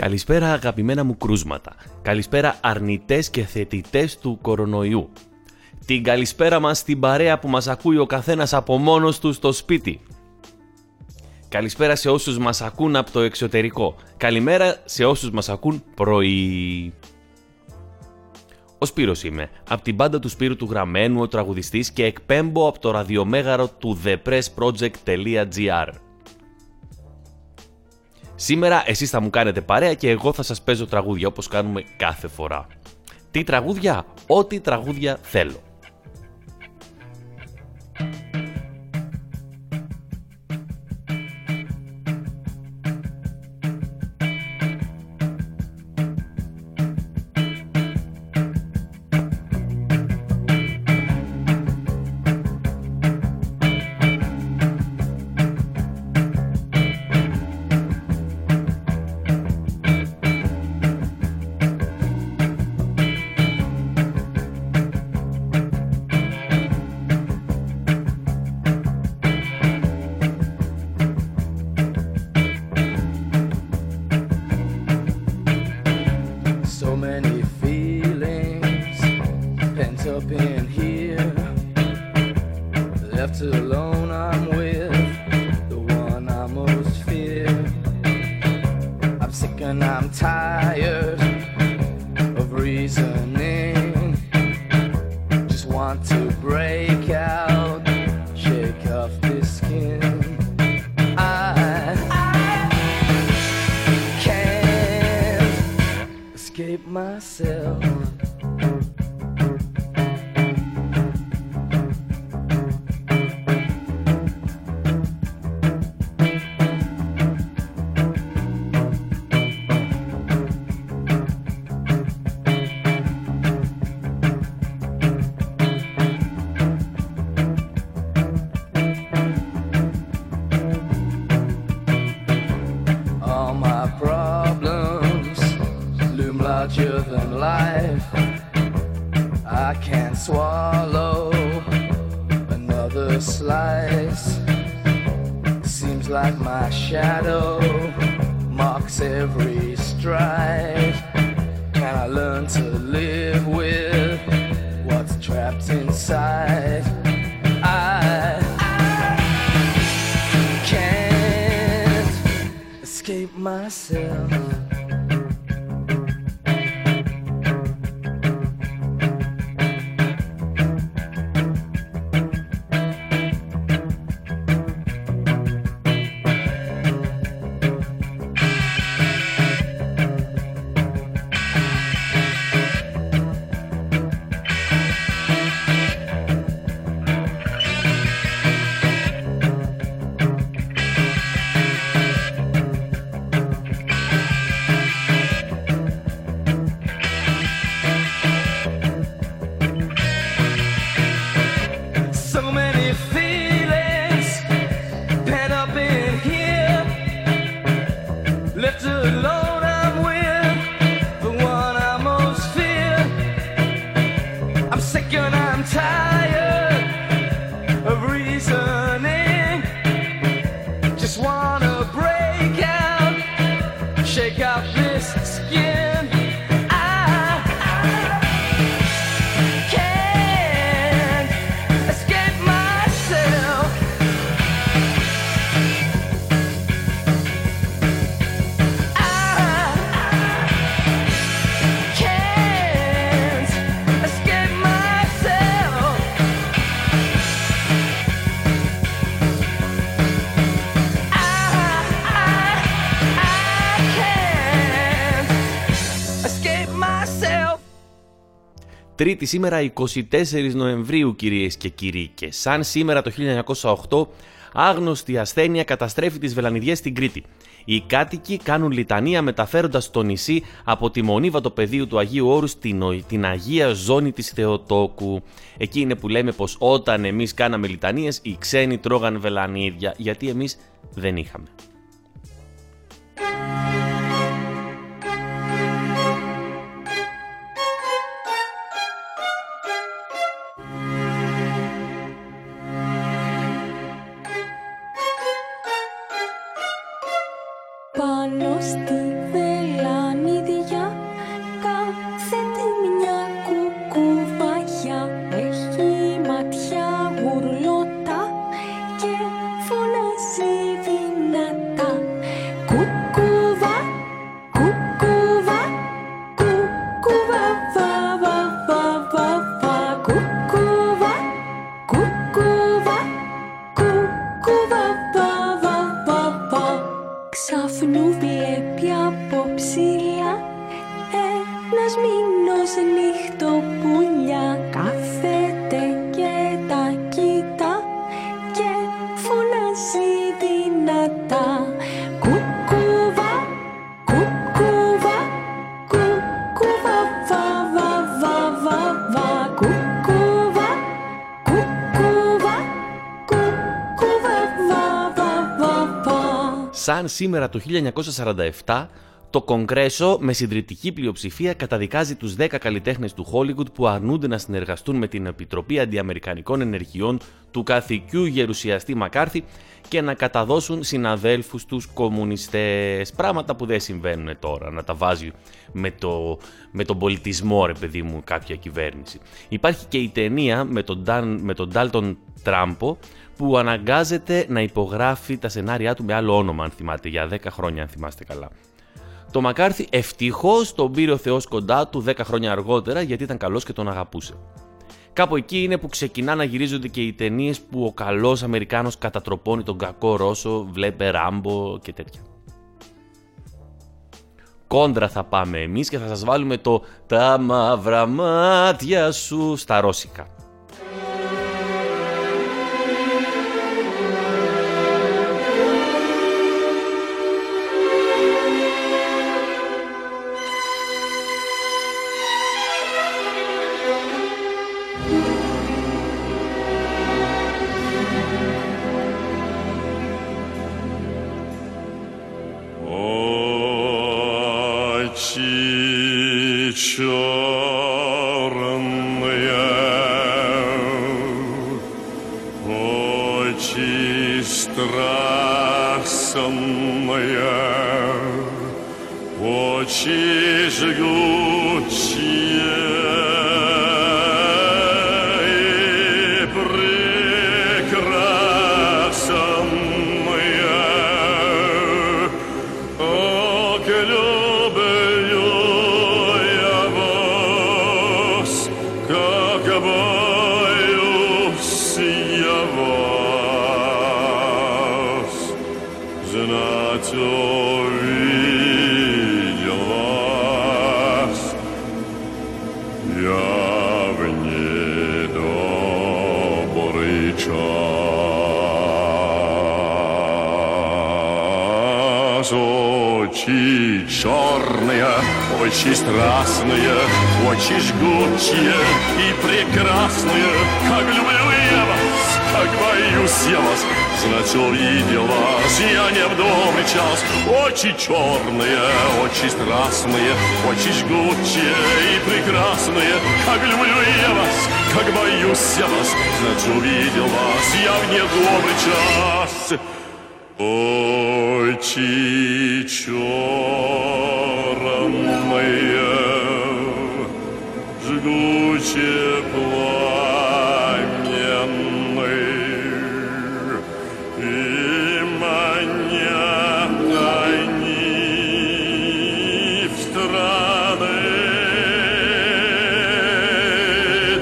Καλησπέρα αγαπημένα μου κρούσματα. Καλησπέρα αρνητές και θετητές του κορονοϊού. Την καλησπέρα μας στην παρέα που μας ακούει ο καθένας από μόνος του στο σπίτι. Καλησπέρα σε όσους μας ακούν από το εξωτερικό. Καλημέρα σε όσους μας ακούν πρωί. Ο Σπύρος είμαι, από την μπάντα του Σπύρου του Γραμμένου, ο τραγουδιστής, και εκπέμπω από το ραδιομέγαρο του thepressproject.gr. Σήμερα εσείς θα μου κάνετε παρέα και εγώ θα σας παίζω τραγούδια όπως κάνουμε κάθε φορά. Τι τραγούδια? Ό,τι τραγούδια θέλω. Τρίτη σήμερα 24 Νοεμβρίου κυρίες και κύριοι, και σαν σήμερα το 1908 άγνωστη ασθένεια καταστρέφει τις Βελανιδιές στην Κρήτη. Οι κάτοικοι κάνουν λιτανία μεταφέροντας το νησί από τη μονίβα το πεδίο του Αγίου Όρου στην Αγία Ζώνη της Θεοτόκου. Εκεί είναι που λέμε πως όταν εμείς κάναμε λιτανίες οι ξένοι τρώγαν βελανίδια, γιατί εμείς δεν είχαμε. Πάνω στη βέλα σαν σήμερα το 1947, το Κογκρέσο με συντηρητική πλειοψηφία καταδικάζει τους 10 καλλιτέχνες του Χόλιγουντ που αρνούνται να συνεργαστούν με την Επιτροπή Αντιαμερικανικών Ενεργειών του καθηκιού γερουσιαστή Μακάρθι και να καταδώσουν συναδέλφους τους κομμουνιστές. Πράγματα που δεν συμβαίνουν τώρα, να τα βάζει με τον πολιτισμό, ρε παιδί μου, κάποια κυβέρνηση. Υπάρχει και η ταινία με τον Ντάλτον Τράμπο που αναγκάζεται να υπογράφει τα σενάριά του με άλλο όνομα, αν θυμάται, για 10 χρόνια, αν θυμάστε καλά. Το Μακάρθι ευτυχώς τον πήρε ο Θεός κοντά του 10 χρόνια αργότερα, γιατί ήταν καλός και τον αγαπούσε. Κάπου εκεί είναι που ξεκινά να γυρίζονται και οι ταινίες που ο καλός Αμερικάνος κατατροπώνει τον κακό Ρώσο, βλέπε Ράμπο και τέτοια. Κόντρα θα πάμε εμείς και θα σας βάλουμε το «Τα μαύρα μάτια σου» στα ρώσικα. Очи черные, очи страстные, очи жгучие и прекрасные. Как люблю я вас, как боюсь я вас, знать увидел вас я не в добрый час. Очи черные, очи страстные, очи жгучие и прекрасные. Как люблю я вас, как боюсь я вас, знать увидел вас я в недобрый час. Очи черные, жгучие пламенные, и манят они в страны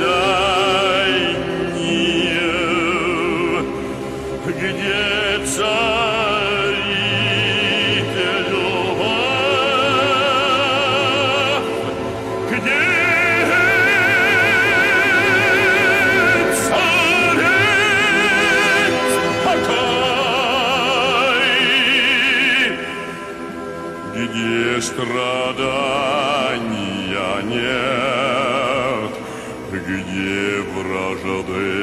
дальние, где царь. Страдания нет, где вражды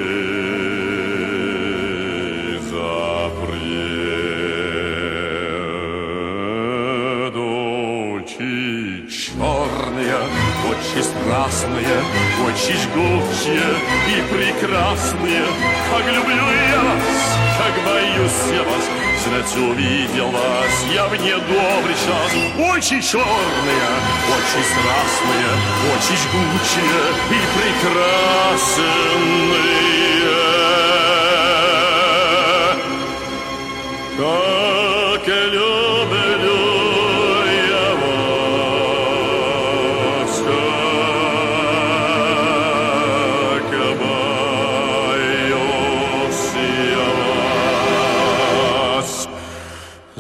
запрет. Очи черные, очи страстные, очи жгучие и прекрасные. Как люблю я вас, как боюсь я вас, знать увидел вас я в недобрый час. Очи черные, очи страстные, очи жгучие и прекрасные. Как люблю я вас, как боюсь я вас.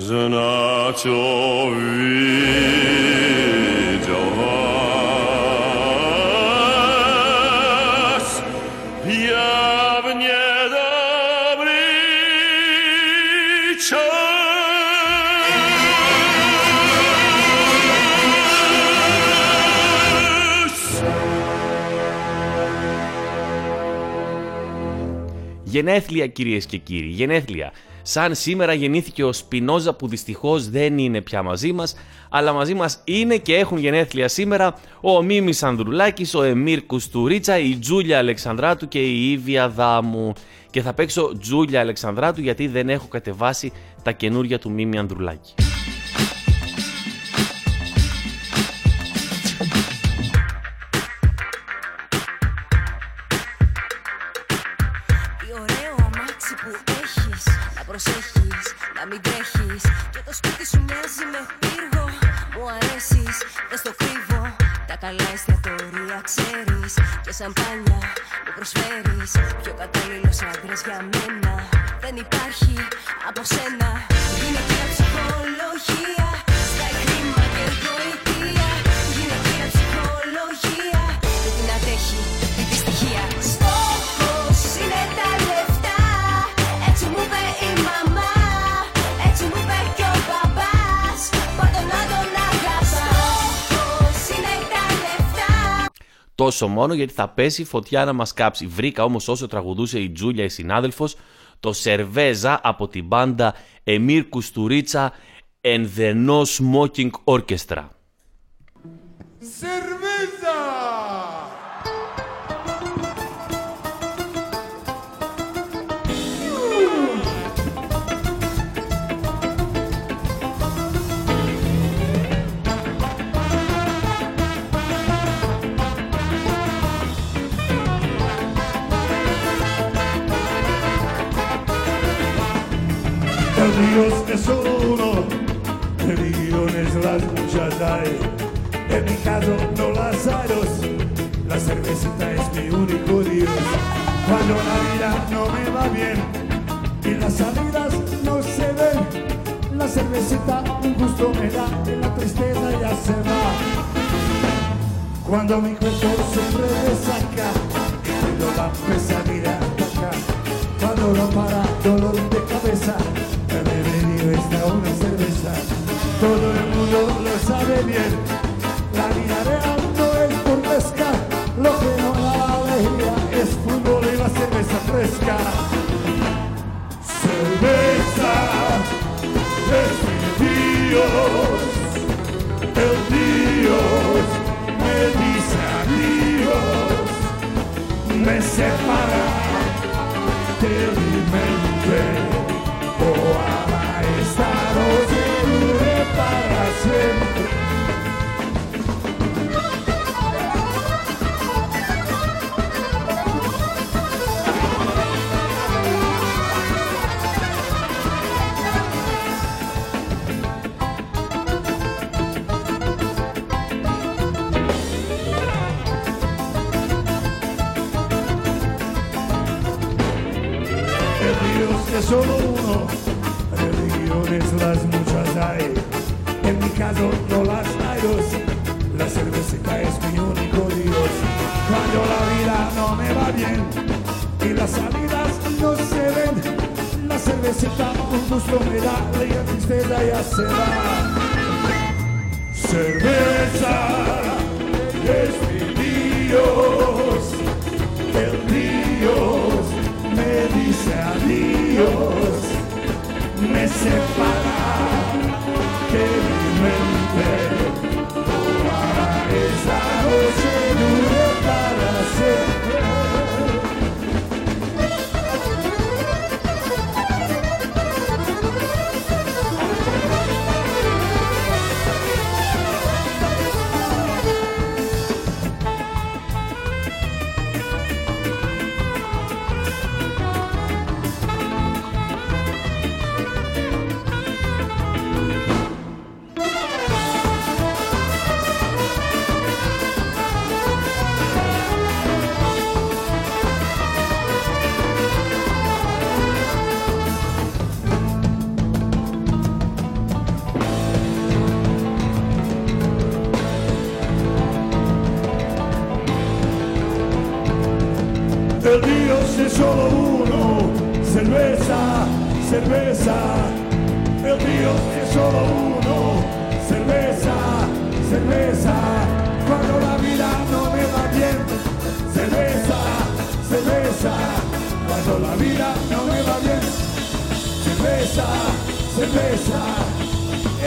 Знать увидел вас я в недобрый час. Γενέθλια, κυρίες και κύριοι, γενέθλια. Σαν σήμερα γεννήθηκε ο Σπινόζα, που δυστυχώς δεν είναι πια μαζί μας, αλλά μαζί μας είναι και έχουν γενέθλια σήμερα ο Μίμης Ανδρουλάκης, ο Εμίρ Κουστουρίτσα, η Τζούλια Αλεξανδράτου και η Ήβια Δάμου. Και θα παίξω Τζούλια Αλεξανδράτου γιατί δεν έχω κατεβάσει τα καινούρια του Μίμη Ανδρουλάκη. Καλά εστιατόρια ξέρεις και σαμπάνια μου προσφέρεις. Πιο κατάλληλος άντρας για μένα δεν υπάρχει από σένα. Γυναικεία ψυχολογία, στα εκκλήμα και γοητεία. Γυναικεία ψυχολογία, δεν την αντέχει η δυστυχία. Στόχος είναι τα λεφτά, έτσι μου είπε η μαμά, έτσι μου είπε και ο μπαμπάς, πάντα να τον αγαπάς. Τόσο μόνο, γιατί θα πέσει φωτιά να μας κάψει. Βρήκα όμως όσο τραγουδούσε η Τζούλια η συνάδελφος το Cerveza από την μπάντα Εμίρ Κουστουρίτσα and the No Smoking Orchestra. Cerveza! Dios que solo millones las muchas hay. En mi caso no las aros, la cervecita es mi único Dios. Cuando la vida no me va bien y las salidas no se ven, la cervecita un gusto me da y la tristeza ya se va. Cuando mi cuerpo siempre resaca y cuando la pesadilla ataca, cuando no para dolor de cabeza, una cerveza, todo el mundo lo sabe bien, la vida real no es burlesca, lo que no da alegría es fútbol y la cerveza fresca. Cerveza es mi Dios, el Dios me dice adiós, me separa de mi mente. Solo uno, religiones las muchas hay, en mi caso no las hay dos, la cervecita es mi único Dios. Cuando la vida no me va bien y las salidas no se ven, la cervecita un gusto me da y la tristeza ya se va. Cerveza es mi Dios, el Dios me dice adiós. Me separa de mi mente, para esa noche dure para solo uno, cerveza, cerveza, el Dios es solo uno, cerveza, cerveza, cuando la vida no me va bien, cerveza, cerveza, cuando la vida no me va bien, cerveza, cerveza,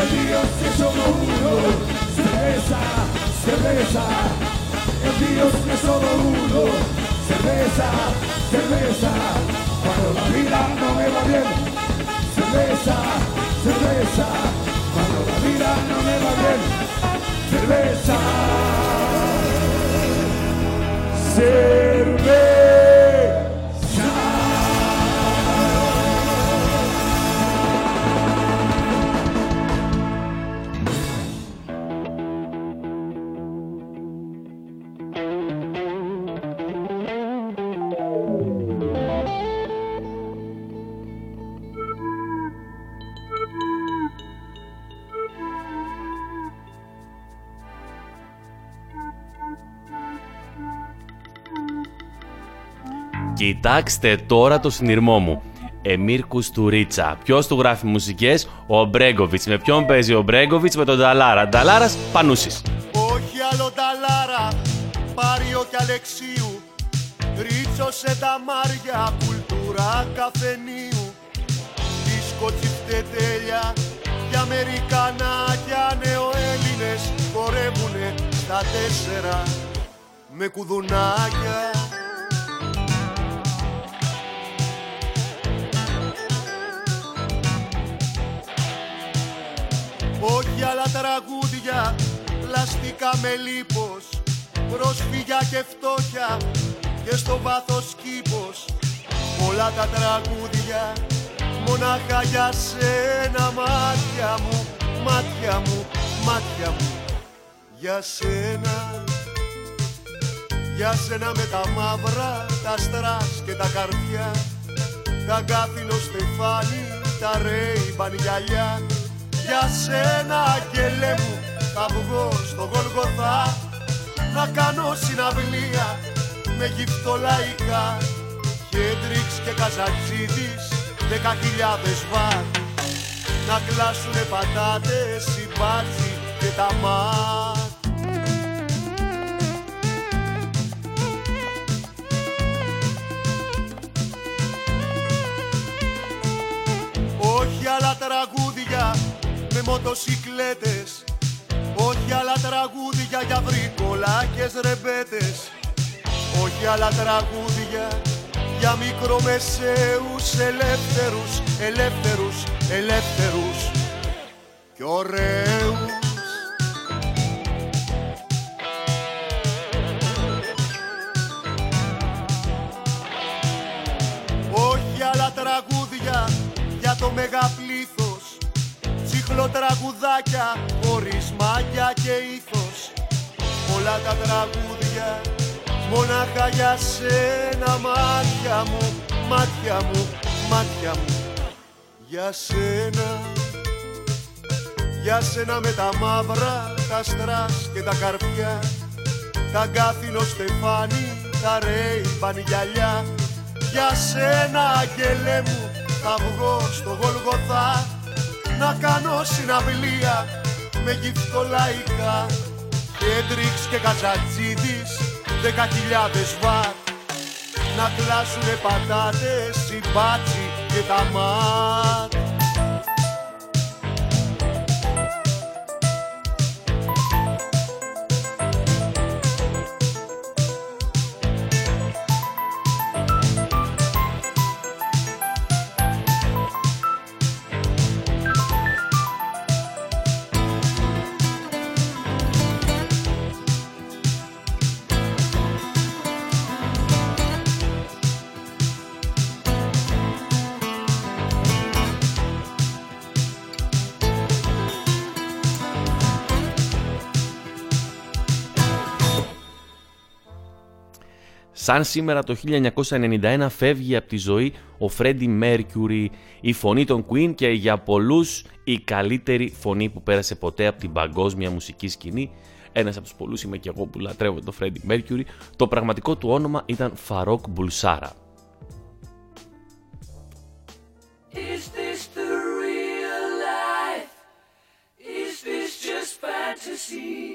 el Dios que solo uno, cerveza, cerveza, el Dios que solo uno, cerveza, cerveza, cuando la vida no me va bien, cerveza, cerveza, cuando la vida no me va bien, cerveza, cerveza. Κοιτάξτε τώρα το συνειρμό μου. Εμίρ Κουστουρίτσα. Ποιος του γράφει μουσικές? Ο Μπρέγκοβιτς. Με ποιον παίζει ο Μπρέγκοβιτς? Με τον Νταλάρα. Νταλάρας, Πανούσης. Όχι άλλο Νταλάρα, Πάριο κι Αλεξίου. Ρίτσο σε τα μάρια, κουλτούρα καφενείου. Δίσκο τσιφτετέλια κι Αμερικανάκια. Νεοέλληνες χορεύουνε στα 4 με κουδουνάκια. Όχι άλλα τραγούδια, πλαστικά με λίπος, πρόσφυγια και φτώχεια και στο βάθος κήπος. Όλα τα τραγούδια, μονάχα για σένα, μάτια μου, μάτια μου, μάτια μου. Για σένα, για σένα με τα μαύρα, τα στρας και τα καρδιά, τα γκάθινο στεφάνι, τα ρέιμπαν γυαλιά. Για σένα, αγγέλε μου, θα βγω στο Γολγοθά να κάνω συναυλία με αιγυπτολαϊκά. Χέντριξ και Καζατζίδης, 10.000 βαρ, να κλάσουνε πατάτες, η μπάτζι και τα μάτ. Όχι άλλα τραγούδια, με μοτοσυκλέτες, όχι άλλα τραγούδια για βρικολάκες ρεμπέτες, όχι άλλα τραγούδια για μικρομεσαίους ελεύθερους, ελεύθερους, ελεύθερους και ωραίους. Όχι άλλα τραγούδια για το μεγαπλήθος, τραγουδάκια, χωρίς μάγια και ήθος. Όλα τα τραγούδια, μονάχα για σένα, μάτια μου, μάτια μου, μάτια μου. Για σένα, για σένα με τα μαύρα, τα στρας και τα καρφιά, τα γκάθινο στεφάνι, τα ρέιμπαν γυαλιά. Για σένα, αγγέλε μου, θα βγω στο Γολγοθά να κάνω συναυλία με αιγυπτολαϊκά. Κέντριξ και Κατζατζίδης, 10.000 βατ, να κλάσουνε πατάτες, η μπάτσι και τα μάτ. Σαν σήμερα το 1991 φεύγει από τη ζωή ο Φρέντι Mercury, η φωνή των Queen και για πολλούς η καλύτερη φωνή που πέρασε ποτέ από την παγκόσμια μουσική σκηνή. Ένας από τους πολλούς είμαι και εγώ που λατρεύω τον Φρέντι Mercury. Το πραγματικό του όνομα ήταν Φαρόκ Μπουλσάρα. Is this the real life? Is this just fantasy?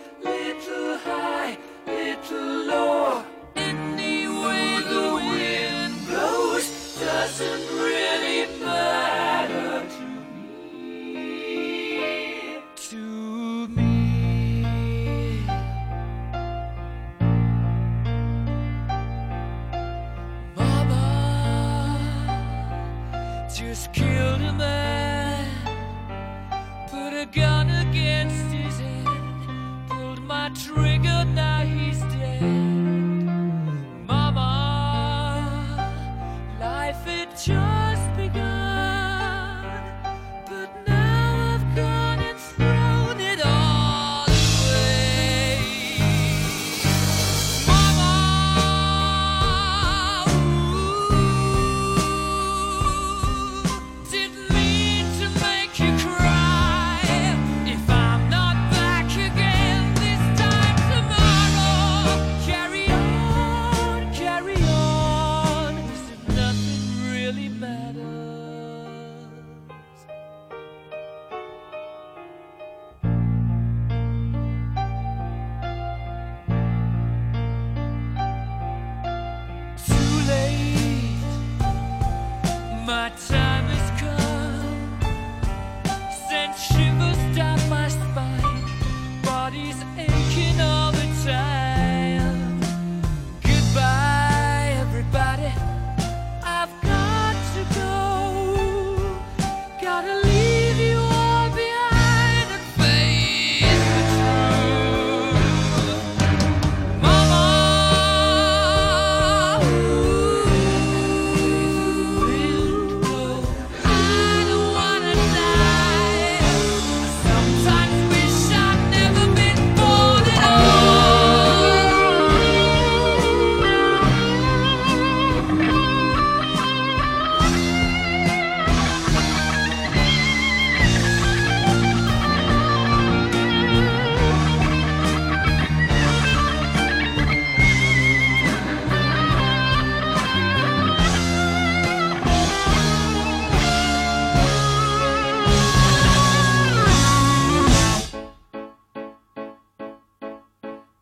little high, little low. Any way the wind blows doesn't really matter to me. Mama just killed a man, put a gun against his head, pulled my trigger, now he's dead. Mama, life had just begun, but now I've gone and thrown it all away. Mama, ooh, didn't mean to make you cry. If I'm not back again this time tomorrow, carry on, carry on, as if nothing really matters. Too late, my time has come, sent shivers down my spine, body's aching all the time. Goodbye everybody, I've got to go, gotta leave you all behind and face the truth. Mama, ooh, I don't wanna die. Sometimes wish I'd never been born at all.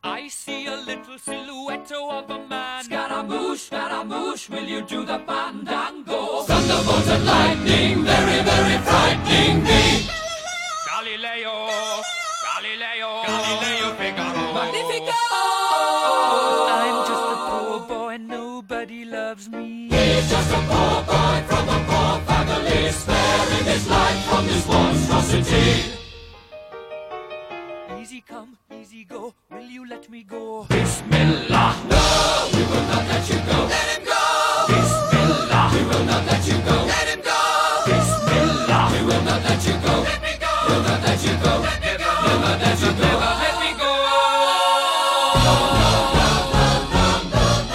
I see a little silhouette of a man. Scaramouche, Scaramouche, will you do the fandango? Thunderbolt and lightning, very, very frightening me. Galileo, Galileo, Galileo Figaro, Magnifico. I'm just a poor boy, nobody loves me. He's just a poor boy from a poor family, sparing his life from this monstrosity. Easy come, easy go, will you let me go? Bismillah, no, we will not let you go. Let him go. Bismillah, we will not let you go. Let him go. Bismillah, we will not let you go. Let me go. We'll not let you go. Let me go. We'll not let you go. Never let me go.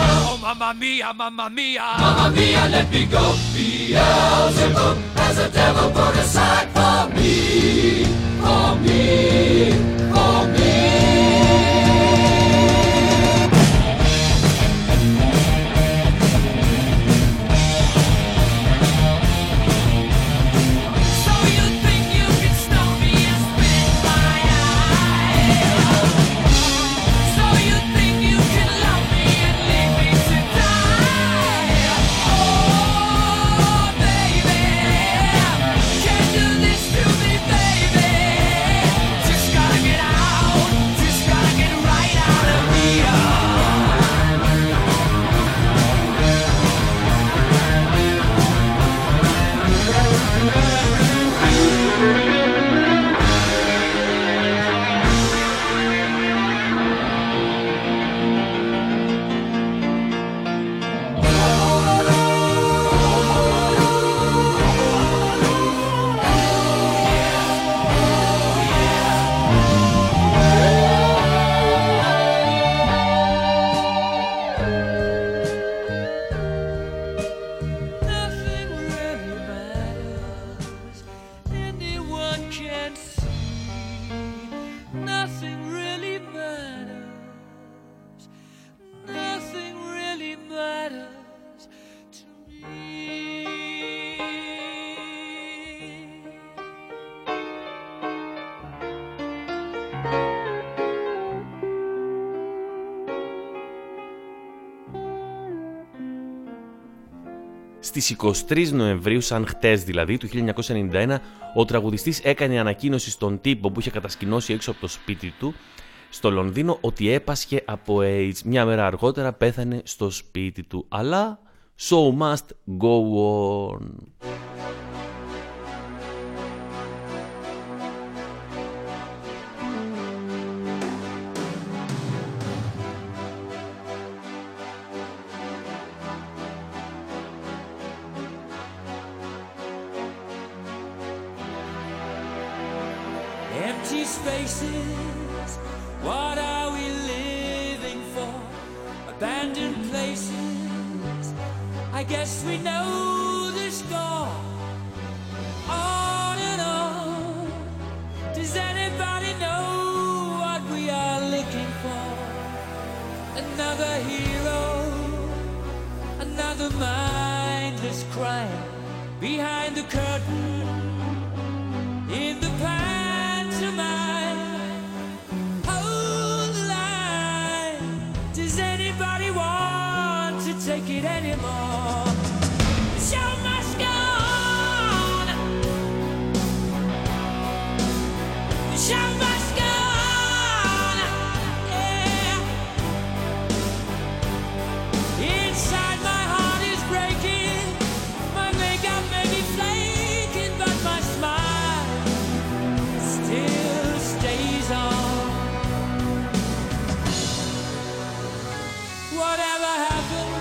Oh, mamma mia, mamma mia, mamma mia, let me go. Beelzebub has a devil put aside for me, for me, for me. So you think you can stop me and spit my eye? So you think you can love me and leave me to die? Oh, baby, can't do this to me, baby. Just gotta get out. στις 23 Νοεμβρίου, σαν χτες δηλαδή, του 1991, ο τραγουδιστής έκανε ανακοίνωση στον τύπο που είχε κατασκηνώσει έξω από το σπίτι του στο Λονδίνο ότι έπασχε από AIDS. Μια μέρα αργότερα πέθανε στο σπίτι του. Αλλά show must go on. Empty spaces, what are we living for? Abandoned places, I guess we know the score. On and on, does anybody know what we are looking for? Another hero, another mindless crime, behind the curtain, in the past. Anymore. The show must go on. The show must go on. Yeah. Inside my heart is breaking. My makeup may be flaking, but my smile still stays on. Whatever happens,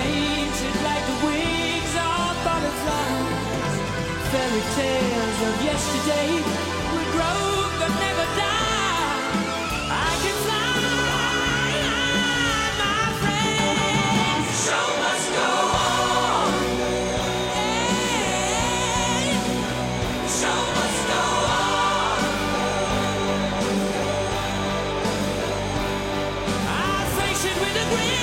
painted like the wings of butterflies. Fairy tales of yesterday will grow but never die. I can fly, my friend. The show must go on. Yeah. The show must go on. I face it with a grin.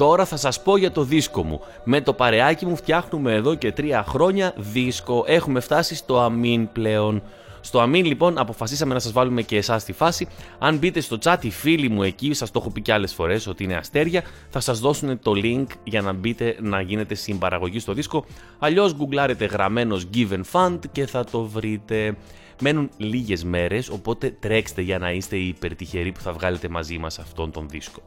Τώρα θα σας πω για το δίσκο μου. Με το παρεάκι μου φτιάχνουμε εδώ και 3 χρόνια δίσκο. Έχουμε φτάσει στο αμήν πλέον. Στο αμήν λοιπόν αποφασίσαμε να σας βάλουμε και εσάς στη φάση. Αν μπείτε στο chat οι φίλοι μου εκεί, σας το έχω πει και άλλες φορές ότι είναι αστέρια, θα σας δώσουν το link για να μπείτε να γίνετε συμπαραγωγή στο δίσκο. Αλλιώς γκουγκλάρετε Γραμμένος Given Fund και θα το βρείτε. Μένουν λίγες μέρες, οπότε τρέξτε για να είστε οι υπερτυχεροί που θα βγάλετε μαζί μας αυτόν τον δίσκο.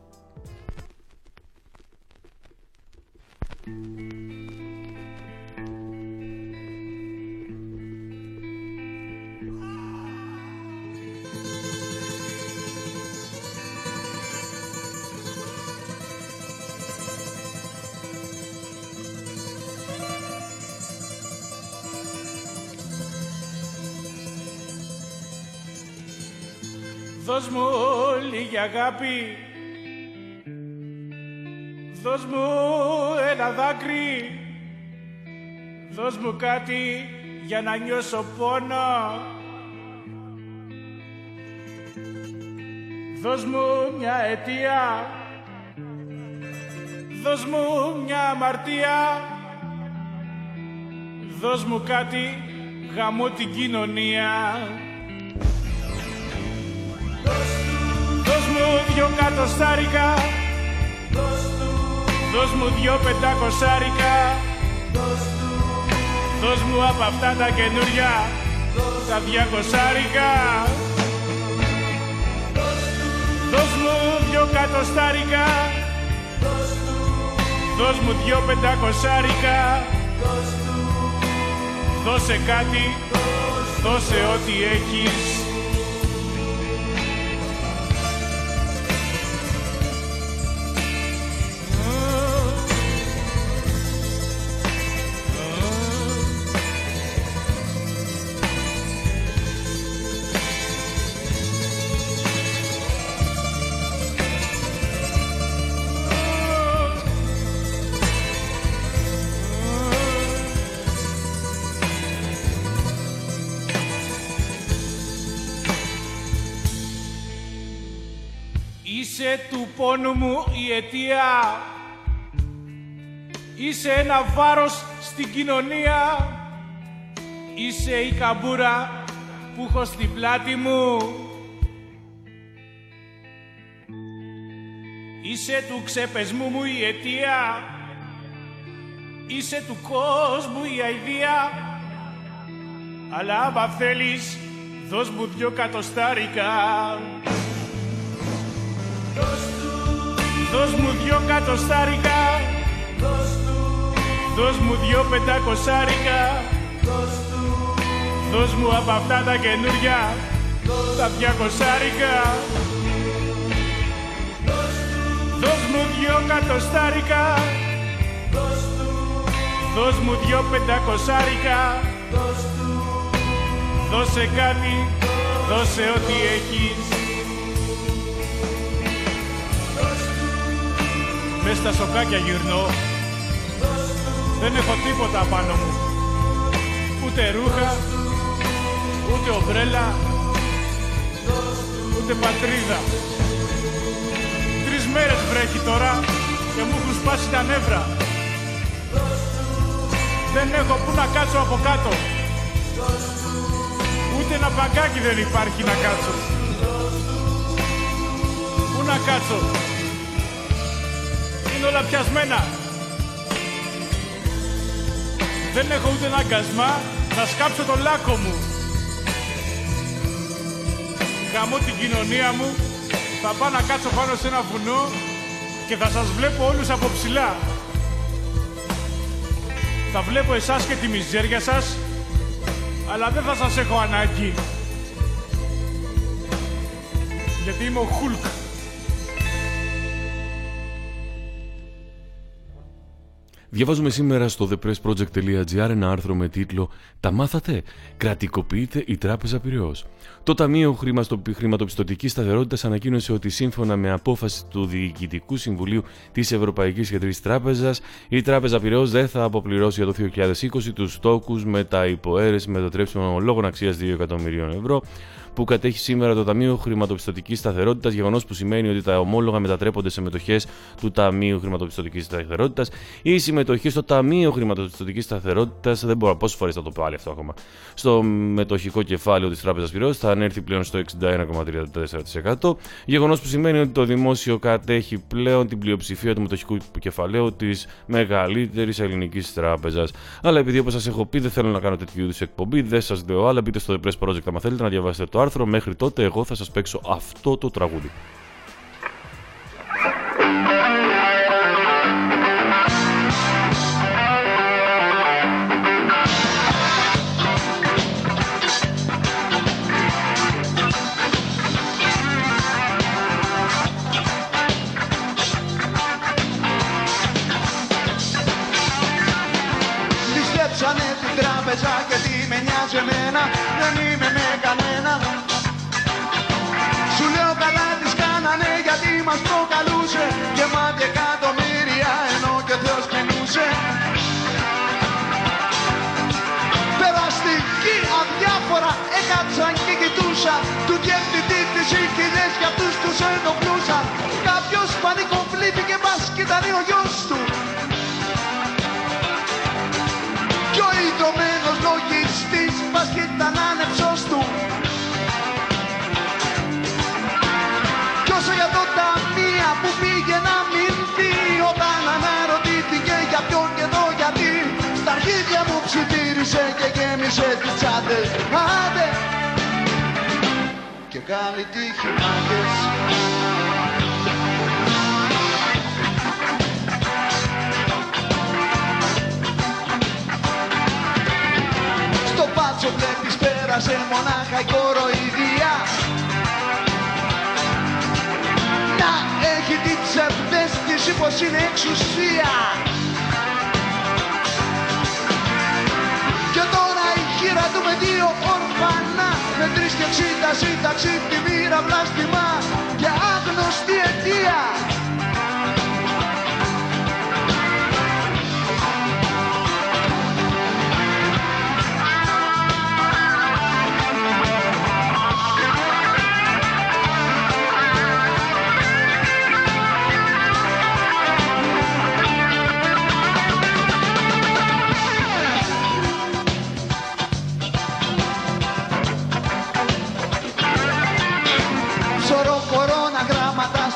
Δώσ' μου λίγη αγάπη, δώσ' μου ένα δάκρυ, δώσ' μου κάτι για να νιώσω πόνο. Δώσ' μου μια αιτία, δώσ' μου μια αμαρτία, δώσ' μου κάτι, γαμώ την κοινωνία. Δώσ' μου 2 κατοστάρικα, δώσ' μου 2 500άρικα, δώσ' μου απ' αυτά τα καινούρια τα 200άρικα. Δώσ' μου 2 κατοστάρικα, δώσ' μου 2 500άρικα, δώσε κάτι, δώσε ό,τι έχεις. Είσαι του πόνου μου η αιτία, είσαι ένα βάρος στην κοινωνία, είσαι η καμπούρα που έχω στην πλάτη μου, είσαι του ξεπεσμού μου η αιτία, είσαι του κόσμου η αηδία, αλλά άμα θέλεις δώσ' μου 2 κατοστάρικα. Δώσ' μου 2 κατοστάρικα, δώσ' μου 2 500άρικα, δώσ' μου απ' αυτά τα καινούρια τα 200άρικα. Δώσ' μου 2 κατοστάρικα, δώσ' μου 2 500άρικα, δώσε κάτι, δώσε ό,τι έχεις. Μες στα σοκάκια γυρνώ, δεν έχω τίποτα πάνω μου, ούτε ρούχα, ούτε ομπρέλα, ούτε πατρίδα. 3 μέρες βρέχει τώρα και μου έχουν σπάσει τα νεύρα. Δεν έχω που να κάτσω από κάτω, ούτε ένα μπαγκάκι δεν υπάρχει να κάτσω. Πού να κάτσω, όλα πιασμένα. Δεν έχω ούτε ένα αγκασμά να σκάψω τον λάκκο μου. Γαμώ την κοινωνία μου. Θα πάω να κάτσω πάνω σε ένα βουνό και θα σας βλέπω όλους από ψηλά. Θα βλέπω εσάς και τη μιζέρια σας, αλλά δεν θα σας έχω ανάγκη, γιατί είμαι ο Χουλκ. Διαβάζουμε σήμερα στο thepressproject.gr ένα άρθρο με τίτλο «Τα μάθατε? Κρατικοποιείται η Τράπεζα Πειραιώς». Το Ταμείο Χρηματοπιστωτικής Σταθερότητας ανακοίνωσε ότι σύμφωνα με απόφαση του Διοικητικού Συμβουλίου της Ευρωπαϊκής Κεντρικής Τράπεζας, η Τράπεζα Πειραιώς δεν θα αποπληρώσει για το 2020 τους στόκους με τα υποαίρεση μετατρέψιμων ομολόγων αξίας 2 εκατομμυρίων ευρώ που κατέχει σήμερα το Ταμείο Χρηματοπιστωτικής Σταθερότητας, γεγονός που σημαίνει ότι τα ομόλογα μετατρέπονται σε μετοχές του Ταμείου Χρηματοπιστωτικής Σταθερότητας ή συμμετοχή στο Ταμείο Χρηματοπιστωτικής Σταθερότητας. Δεν μπορώ πόσες φορές θα το πω αυτό ακόμα. Στο μετοχικό κεφάλαιο της Τράπεζας Πειραιώς θα ανέρθει πλέον στο 61,34%, γεγονός που σημαίνει ότι το δημόσιο κατέχει πλέον την πλειοψηφία του μετοχικού κεφαλαίου της μεγαλύτερης ελληνικής τράπεζας. Αλλά επειδή όπως σας έχω πει δεν θέλω να κάνω τέτοιου είδους εκπομπή, δεν σας λέω άλλα, μπείτε στο The Press Project άμα θέλετε να διαβάσετε το άρθρο. Μέχρι τότε εγώ θα σας παίξω αυτό το τραγούδι. Πιστέψανε την τράπεζα και τι με νοιάζει εμένα, δεν είμαι με κανένα. Σου λέω αισθητήθηκε οι κυρίες για αυτούς τους ενοχλούσαν. Κάποιος πανικοβλήθηκε μας και ήταν ο γιος του. Κι ο ιδρωμένος λογιστής μας και ήταν άνεψος του. Κι όσο για το ταμεία που πήγε να μηνθεί, όταν αναρωτήθηκε για ποιον και εδώ γιατί, στα αρχίδια μου ψιθύρισε και γέμισε τις τσάντες. Άντε! Και καλή τύχη, μάγκες. Στο πάτσο βλέπεις πέρασε μονάχα η κοροϊδία. Να έχει την ψευδέστηση πως είναι εξουσία. Και τώρα η χείρα του με δύο ορφανά, με 3,60 σύνταξη τη μοίρα βλάστημα και άγνωστη αιτία.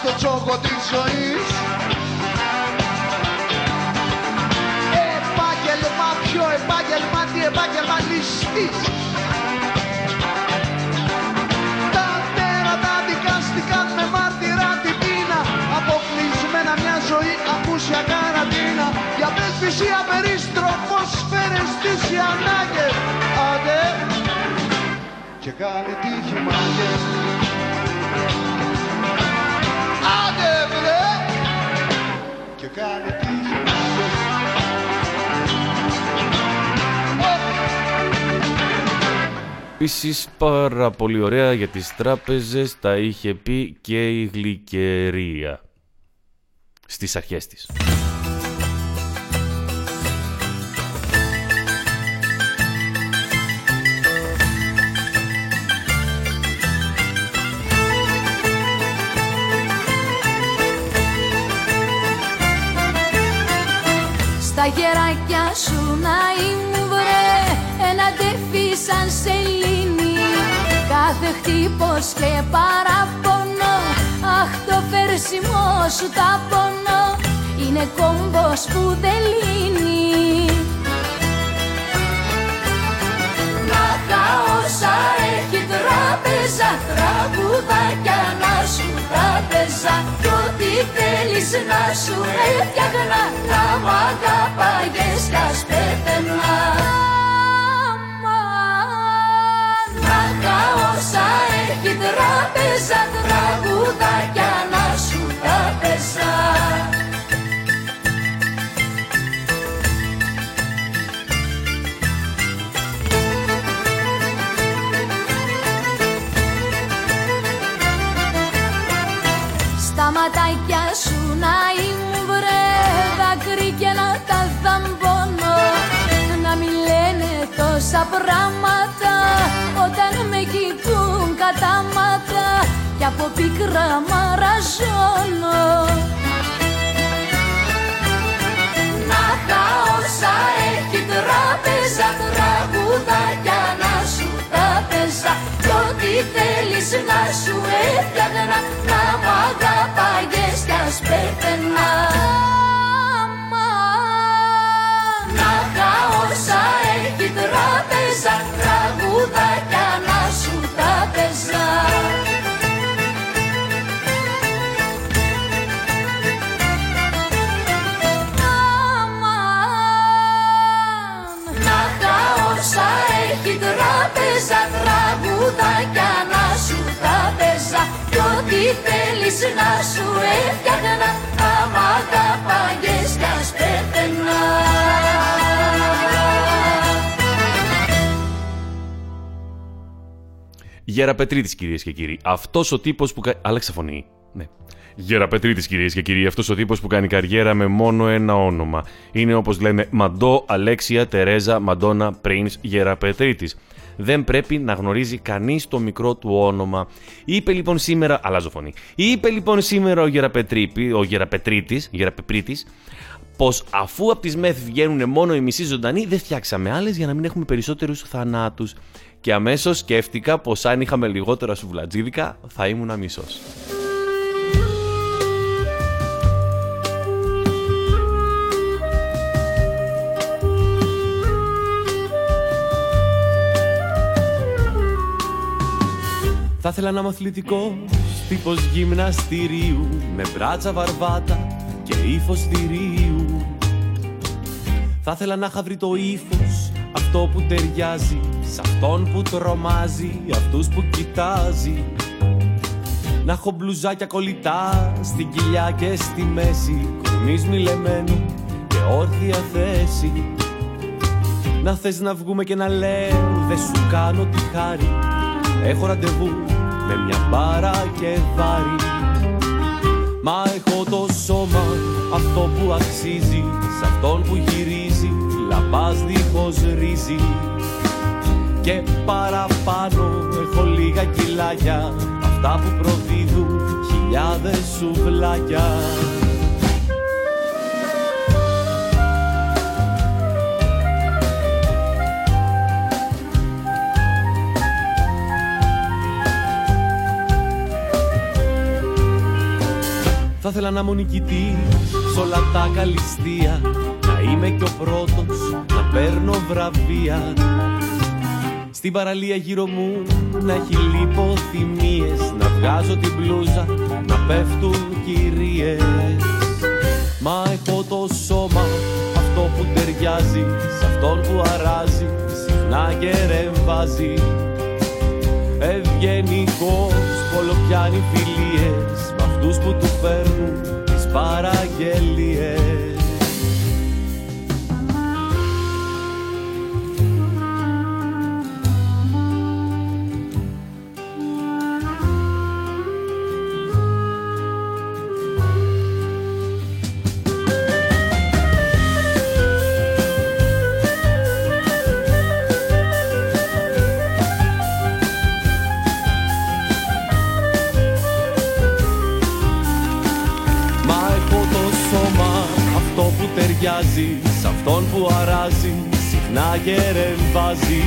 Στο τσόκο της ζωής επάγγελμα, πιο επάγγελμα, τι επάγγελμα ληστής. Τα τέρατα δικάστηκαν με μάρτυρα την πείνα, αποκλεισμένα μια ζωή ακούσια καραντίνα. Για πεσπισία περίστροφος φέρες τις οι ανάγκες. Άντε! Και καλή τύχη, μάγκες. Και κάνει τύχη. Επίσης πάρα πολύ ωραία για τις τράπεζες τα είχε πει και η Γλυκερία στις αρχές της. Στα γεράκια σου να ήμουν βρε ένα τέφι σαν σελήνη. Κάθε χτύπος και παραπονό, αχ το φερσιμό σου ταπονό, είναι κόμπος που δεν λύνει. Να τα όσα έχει τράπεζα, τραγουδάκια να σου τράπεζα, κι ό,τι θέλεις να σου έφτιαχνα, τα μ' αγαπάγες κι ας πέθαινα. Να τα όσα έχει τράπεζα, τραγουδάκια να σου τράπεζα. Τα ματάκια σου να ήμουν βρε δάκρυ και να τα δαμπώνω, να μην λένε τόσα πράγματα όταν με κοιτούν κατάματα κι από πίκρα μαραζώνω. Να τα όσα έχει τράπεζα, τραγουδάκια να σου τράπεζα, κι ό,τι θέλεις να σου έφτιαχνα, να μ' αγαπάγες κι ας πέθαινα. Να τα όσα έχει τράπεζα, τραγουδάκια να σου τράπεζα. Έχει τράπεζα, τραγουδάκια να σου τράπεζα, κι ό,τι θέλεις να σου έφτιαχνα, τα μ' αγαπάγες κι ας πέθαινα. Γεραπετρίτης, κυρίες και κύριοι, αυτός ο τύπος που... Άλλαξα φωνή, ναι. Γεραπετρίτης, κυρίες και κύριοι, αυτός ο τύπος που κάνει καριέρα με μόνο ένα όνομα. Είναι όπως λέμε Μαντό, Αλέξια, Τερέζα, Μαντόνα, Πρινς, Γεραπετρίτης. δεν πρέπει να γνωρίζει κανείς το μικρό του όνομα. Είπε λοιπόν σήμερα, αλλάζω φωνή, είπε λοιπόν σήμερα ο Γεραπετρίτης, πως αφού από τις μεθ βγαίνουν μόνο οι μισοί ζωντανοί, δεν φτιάξαμε άλλες για να μην έχουμε περισσότερους θανάτους. Και αμέσως σκέφτηκα πως αν είχαμε λιγότερα σουβλατζίδικα θα ήμουν αμίσος. Θα ήθελα να είμαι αθλητικός, τύπος γυμναστηρίου, με μπράτσα βαρβάτα και ύφος θηρίου. Θα ήθελα να είχα βρει το ύφος, αυτό που ταιριάζει σ' αυτόν που τρομάζει, αυτούς που κοιτάζει. Να έχω μπλουζάκια κολλητά, στην κοιλιά και στη μέση, κορμής μιλεμένου και όρθια θέση. Να θες να βγούμε και να λέω, δεν σου κάνω τη χάρη, έχω ραντεβού με μια μπάρα και βάρη. Μα έχω το σώμα, αυτό που αξίζει, σ' αυτόν που γυρίζει, λαμπάς δίχως ρύζι. Και παραπάνω έχω λίγα κιλάκια, αυτά που προδίδουν χιλιάδες σουβλάκια. Θα ήθελα να είμαι ο νικητής σ' όλα τα καλλιστεία, να είμαι και ο πρώτος, να παίρνω βραβεία. Στην παραλία γύρω μου να έχει λιποθυμίες, να βγάζω την μπλούζα, να πέφτουν κυρίες. Μα έχω το σώμα, αυτό που ταιριάζει, σ' αυτόν που αράζει, συχνά και ρεμβάζει. Ευγενικός, πολλοπιάνει φιλίες, μ' αυτούς που του φέρνουν τις παραγγελίες. Σ' αυτόν που αράζει, συχνά γερεμβάζει.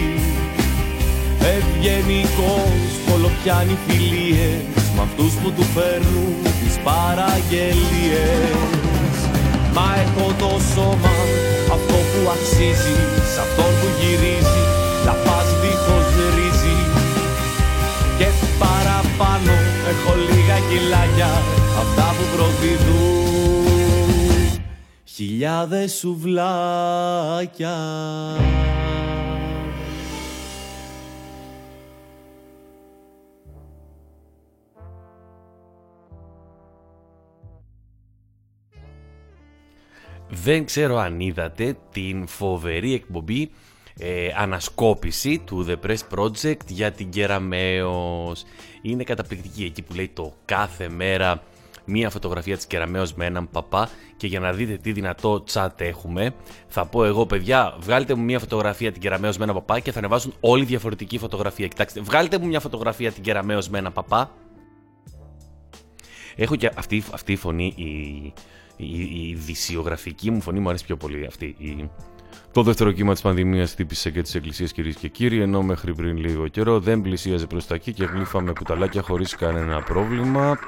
Ευγενικός, πολλοπιάνει φιλίες, μ' αυτούς που του φέρνουν τις παραγγελίες. Μα έχω το σώμα, αυτό που αξίζει, σ' αυτόν που γυρίζει, λαπάς δίχως ρύζι. Και παραπάνω έχω λίγα κιλάκια, αυτά που προδίδουν χιλιάδες σουβλάκια. Δεν ξέρω αν είδατε την φοβερή εκπομπή ανασκόπηση του The Press Project για την Κεραμέως. Είναι καταπληκτική εκεί που λέει το κάθε μέρα μία φωτογραφία της Κεραμέως με έναν παπά, και για να δείτε τι δυνατό τσάτ έχουμε, θα πω εγώ, παιδιά, βγάλτε μου μία φωτογραφία την Κεραμέως με έναν παπά και θα ανεβάσουν όλη διαφορετική φωτογραφία. Κοιτάξτε, βγάλτε μου μία φωτογραφία την Κεραμέως με έναν παπά. Έχω και αυτή η φωνή, η δυσιογραφική μου φωνή μου αρέσει πιο πολύ αυτή. Το δεύτερο κύμα της πανδημίας χτύπησε και τις εκκλησίες, κυρίες και κύριοι, ενώ μέχρι πριν λίγο καιρό δεν πλησίαζε προς τα εκεί και γλύφαμε κουταλάκια χωρίς κανένα πρόβλημα.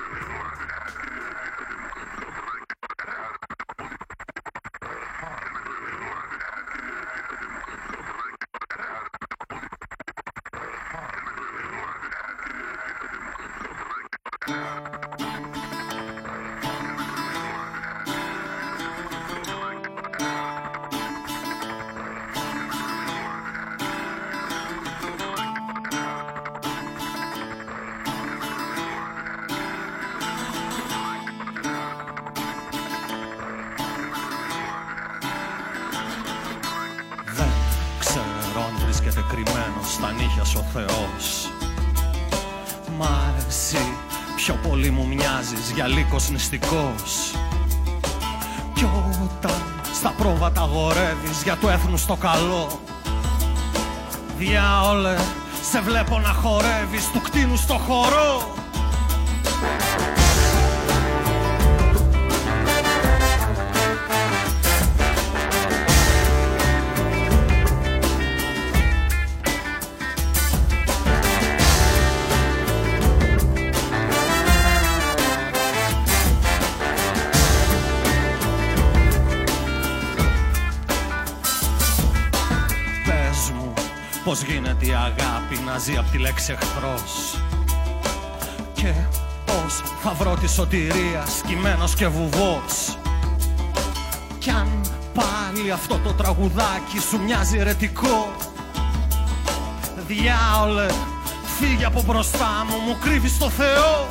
Νηστικός. Κι όταν στα πρόβατα γορεύεις για το έθνος το καλό, διάολε, σε βλέπω να χορεύεις του κτίνου στο χορό. Πώς γίνεται η αγάπη να ζει απ' τη λέξη εχθρός, και πώς θα βρω τη σωτηρία σκυμμένος και βουβός. Κι αν πάλι αυτό το τραγουδάκι σου μοιάζει ερετικό, διάολε, φύγε από μπροστά μου, μου κρύβεις το Θεό.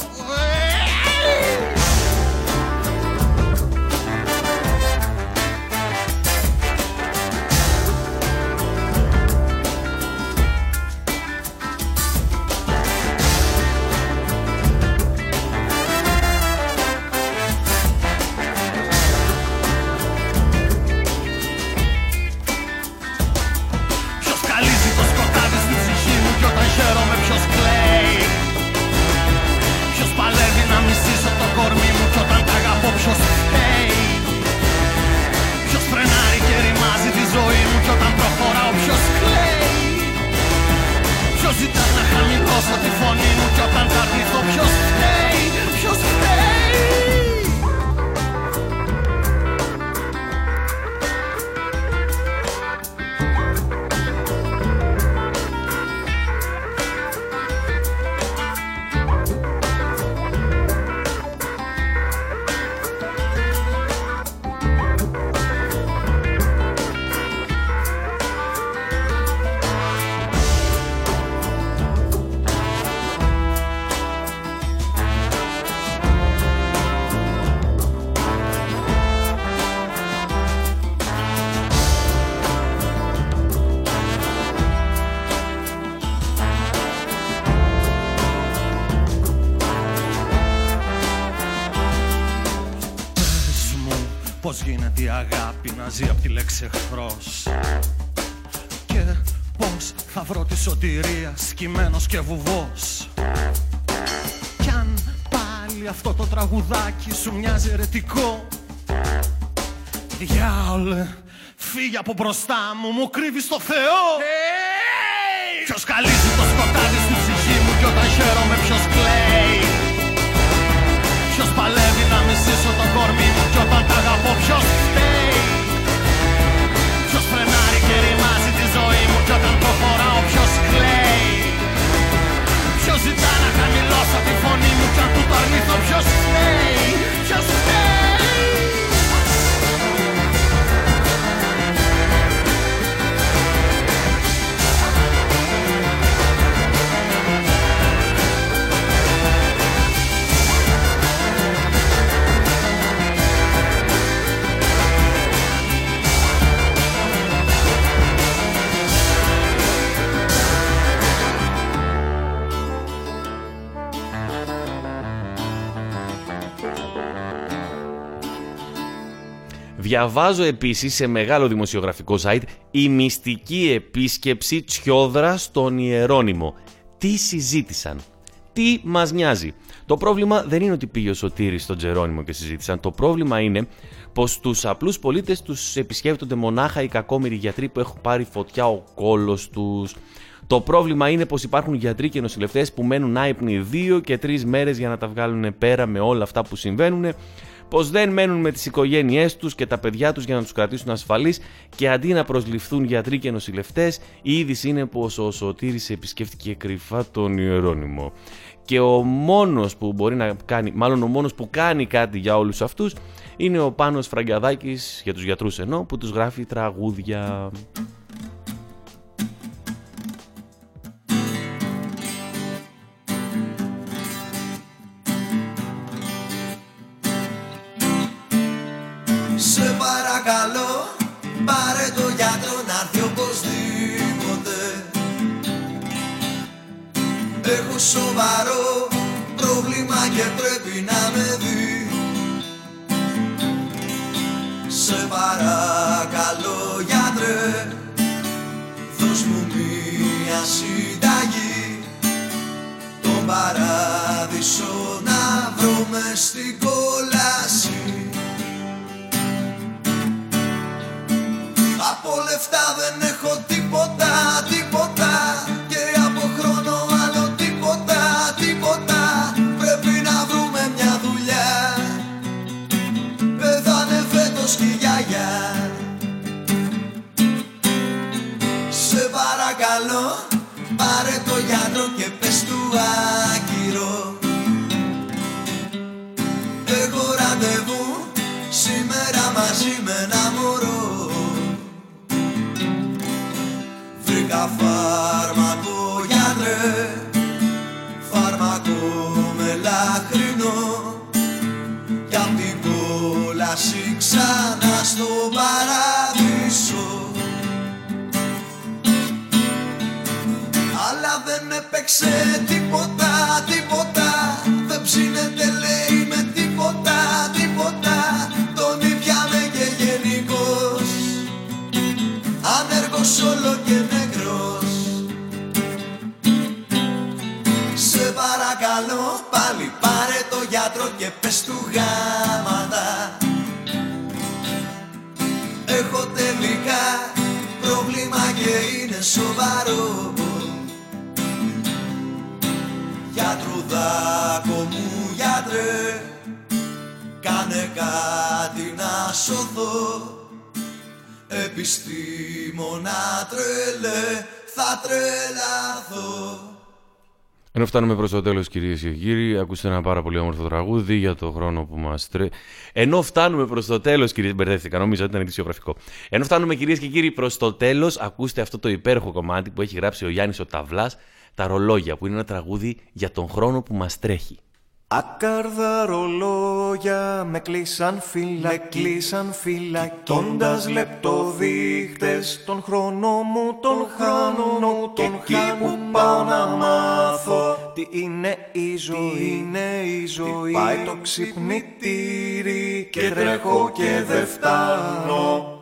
Πώς γίνεται η αγάπη να ζει απ' τη λέξη εχθρός, και πώς θα βρω τη σωτηρία σκυμμένος και βουβός. Κι αν πάλι αυτό το τραγουδάκι σου μοιάζει ερετικό, διάολε, φύγε από μπροστά μου, μου κρύβεις το Θεό. Hey! Ποιος καλύζει το σκοτάδι στη ψυχή μου κι όταν χαίρομαι ποιος κλαίει, ποιος παλεύει να μισήσω το κορμί μου κι όταν τα αγαπώ ποιος φταίει, ποιος φρενάρει και ρημάζει τη ζωή μου κι όταν προχωράω ποιος κλαίει, ποιος ζητά να χαμηλώσω τη φωνή μου κι αν του το αρνηθώ ποιος φταίει, ποιος φταίει. Διαβάζω επίσης σε μεγάλο δημοσιογραφικό site η μυστική επίσκεψη Τσιόδρα στον Ιερόνυμο. Τι συζήτησαν, τι μας νοιάζει. Το πρόβλημα δεν είναι ότι πήγε ο Σωτήρης στον Τζερόνυμο και συζήτησαν. Το πρόβλημα είναι πως τους απλούς πολίτες τους επισκέπτονται μονάχα οι κακόμοιροι γιατροί που έχουν πάρει φωτιά ο κόλος τους. Το πρόβλημα είναι πως υπάρχουν γιατροί και νοσηλευτές που μένουν άυπνοι 2 και 3 μέρες για να τα βγάλουν πέρα με όλα αυτά που συμβαίνουν. Πως δεν μένουν με τις οικογένειές τους και τα παιδιά τους για να τους κρατήσουν ασφαλείς, και αντί να προσληφθούν γιατροί και νοσηλευτές, η είδηση είναι πως ο Σωτήρης επισκέφτηκε κρυφά τον Ιερόνυμο. Και ο μόνος που μπορεί να κάνει, μάλλον ο μόνος που κάνει κάτι για όλους αυτούς, είναι ο Πάνος Φραγκιαδάκης, για τους γιατρούς εννοώ, που τους γράφει τραγούδια. Καλό, πάρε το γιατρό να έρθει οπωσδήποτε. Έχω σοβαρό πρόβλημα και πρέπει να με δει. Σε παρακαλώ γιατρέ, δώσ' μου μία συνταγή, τον παράδεισο να βρούμε στην κόλαση. Από λεφτά δεν έχω τίποτα, τίποτα, και από χρόνο άλλο τίποτα, τίποτα. Πρέπει να βρούμε μια δουλειά, πέθανε φέτος και η γιαγιά. Σε παρακαλώ, πάρε το γιατρό και πες του άκυρο, έχω ραντεβού σήμερα μαζί με ένα μωρό. Βρήκα φάρμακο, γιατρέ, φάρμακο με λαχρινό, κι απ' την κόλαση ξανά στο παράδεισο. Αλλά δεν έπαιξε τίποτα, τίποτα, δεν ψήνεται λέει με τίποτα, τίποτα. Τον ήπιαμε και γενικός, ανέργος όλο και νεκρός. Σε παρακαλώ πάλι πάρε το γιατρό και πες του γάματα, έχω τελικά πρόβλημα και είναι σοβαρό. Γιατρουδάκο μου γιατρέ, κάνε κάτι να σωθώ. Επιστήμονα τρελέ, θα τρελαθώ. Ενώ φτάνουμε προς το τέλος, κυρίες και κύριοι, ακούστε ένα πάρα πολύ όμορφο τραγούδι για το χρόνο που μας τρέχει. Ενώ φτάνουμε προς το τέλος, κυρίες, μπερδεύτηκα, νομίζω ότι ήταν ειδησιογραφικό. Ενώ φτάνουμε, κυρίες και κύριοι, προς το τέλος, ακούστε αυτό το υπέροχο κομμάτι που έχει γράψει ο Γιάννης ο Ταβλάς, «Τα ρολόγια», που είναι ένα τραγούδι για τον χρόνο που μας τρέχει. Ακάρδα ρολόγια με κλείσαν φυλακή, κοιτώντας λεπτοδείχτες, τον χρόνο μου τον χάνω, και εκεί που πάω να μάθω τι είναι η ζωή, τι πάει το ξυπνητήρι, και τρέχω και δεν φτάνω.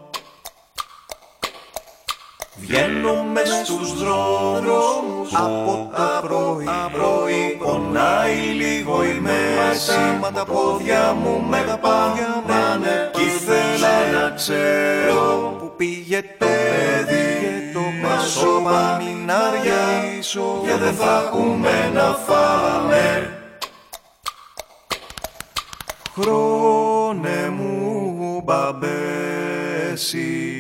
Βγαίνω μες στους δρόμους από τα πρωί, πονάει λίγο η μέση, μα τα πόδια μου με πάνε, κι ήθελα να ξέρω που πήγε το παιδί, με σώμα μην αργιάσω, και δεν θα έχουμε να φάμε. Χρόνε μου μπαμπέση,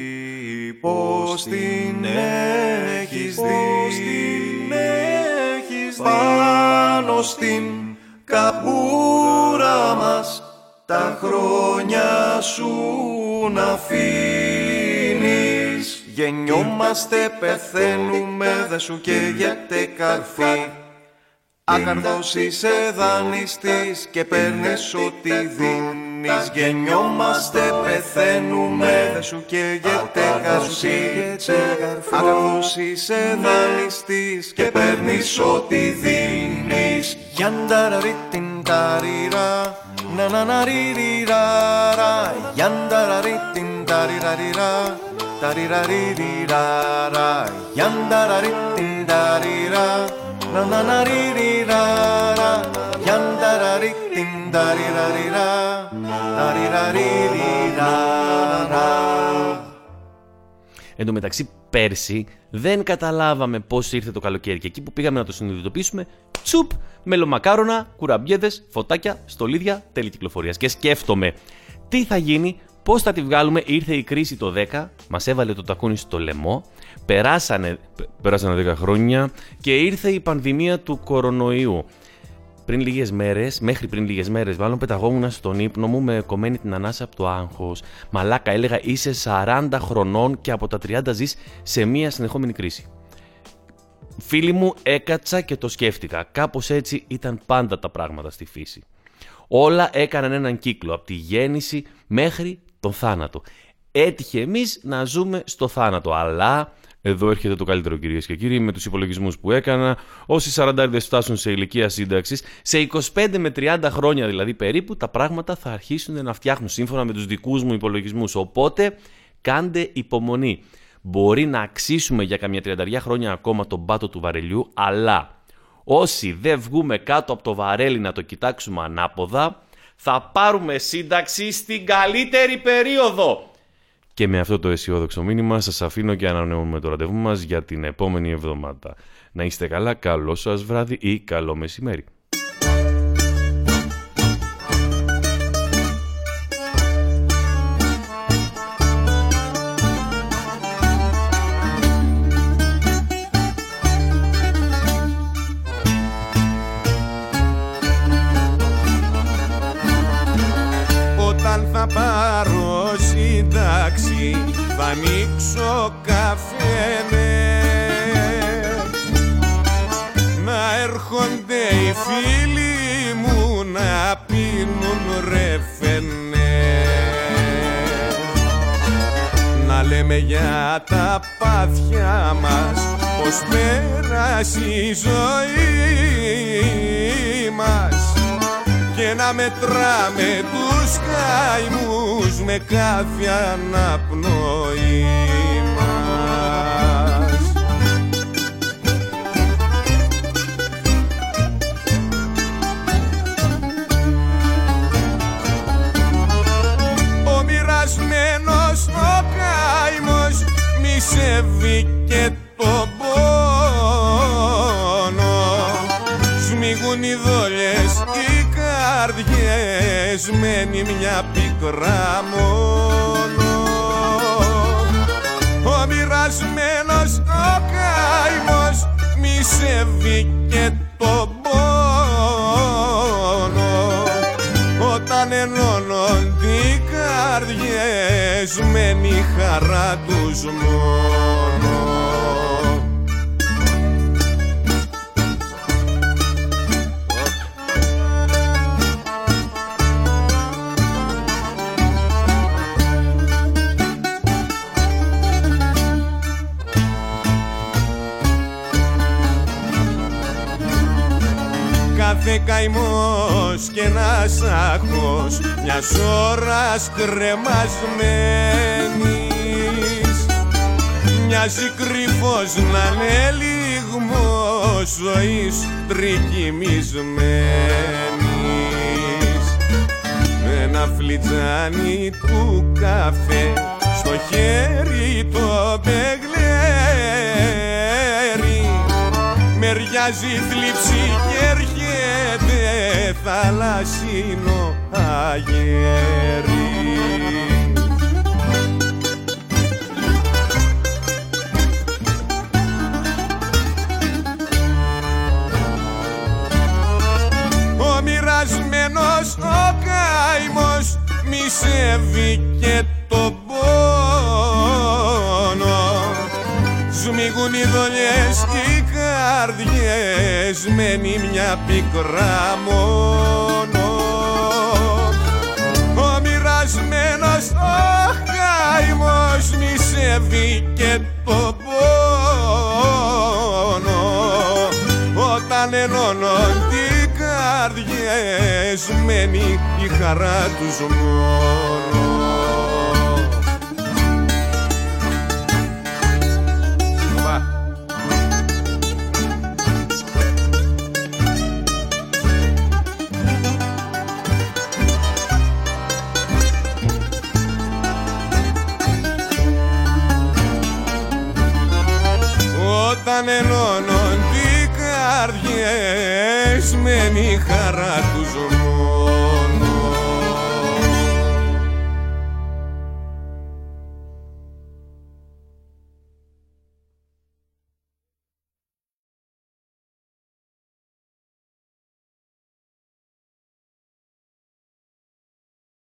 πώς την έχεις δει, πάνω στην καμπούρα μας τα χρόνια σου να αφήνεις. Γεννιόμαστε, πεθαίνουμε, δε σου καίγεται καρφί, ακαρδός είσαι δανειστής και παίρνεις ό,τι δίνεις. Γεννιόμαστε, πεθαίνουμε, δε σου καίγεται καρφί, ακαρδός είσαι δανειστής και παίρνεις ό,τι δίνεις. Γιανταραρι την ταριρα, ναναναριριραρα, γιανταραρι την ταριραριρα, ταριραριριραρα, γιανταραρι την ταριρα, ναναναριριραρα, γιανταραρι την ταριραριρα. Εν τω μεταξύ, πέρσι δεν καταλάβαμε πώς ήρθε το καλοκαίρι, και εκεί που πήγαμε να το συνειδητοποιήσουμε, τσουπ, μελομακάρονα, κουραμπιέδες, φωτάκια, στολίδια, τέλη κυκλοφορίας. Και σκέφτομαι τι θα γίνει, πώς θα τη βγάλουμε. Ήρθε η κρίση το 10, μας έβαλε το τακούνι στο λαιμό, περάσανε 10 χρόνια και ήρθε η πανδημία του κορονοϊού. Μέχρι πριν λίγες μέρες, πεταγόμουν στον ύπνο μου με κομμένη την ανάσα από το άγχος. Μαλάκα, έλεγα, είσαι 40 χρονών και από τα 30 ζεις σε μία συνεχόμενη κρίση. Φίλοι μου, έκατσα και το σκέφτηκα. Κάπως έτσι ήταν πάντα τα πράγματα στη φύση. Όλα έκαναν έναν κύκλο, από τη γέννηση μέχρι τον θάνατο. Έτυχε εμείς να ζούμε στο θάνατο, αλλά... Εδώ έρχεται το καλύτερο, κυρίες και κύριοι, με τους υπολογισμούς που έκανα. Όσοι 40 φτάσουν σε ηλικία σύνταξης, σε 25 με 30 χρόνια δηλαδή περίπου, τα πράγματα θα αρχίσουν να φτιάχνουν σύμφωνα με τους δικούς μου υπολογισμούς. Οπότε κάντε υπομονή. μπορεί να αξίσουμε για καμιά 30 χρόνια ακόμα τον πάτο του βαρελιού, αλλά όσοι δεν βγούμε κάτω από το βαρέλι να το κοιτάξουμε ανάποδα, θα πάρουμε σύνταξη στην καλύτερη περίοδο. Και με αυτό το αισιόδοξο μήνυμα σας αφήνω και ανανεώνουμε το ραντεβού μας για την επόμενη εβδομάδα. Να είστε καλά, καλό σας βράδυ ή καλό μεσημέρι. Θα ανοίξω καφένες, να έρχονται οι φίλοι μου να πίνουν ρεφενές, να λέμε για τα πάθια μας πως πέρασε η ζωή μας, και να μετράμε τους καημούς με κάθε αναπνοή μας. Ο μοιρασμένος ο καημός μισεύηκε το πόνο, σμίγουν οι δόλιες καρδιές, μένει μια πικρά μόνο. Ο μοιρασμένος ο καημός μισεύηκε το πόνο, όταν ενώνονται οι καρδιές μένει χαρά τους μόνο. Κάθε καημός και ένας άχος μιας ώρας κρεμασμένης, μοιάζει κρυφός να είναι λιγμός ζωής τρικυμισμένης, με ένα φλιτζάνι του καφέ στο χέρι το μπεγλέρι, μεριάζει θλίψη και δε θαλασσινό αγέρι. Ο μοιρασμένος ο καημός μισεύηκε το πόνο, σμίγουν οι δολιές οι καρδιές, μένει μια πικρά μόνο. Ο μοιρασμένος ο καημός μισεύηκε το πόνο, όταν ενώνονται οι καρδιές μένει η χαρά τους μόνο. Όταν ενώνονται οι καρδιές μένει η χαρά του ζωμού.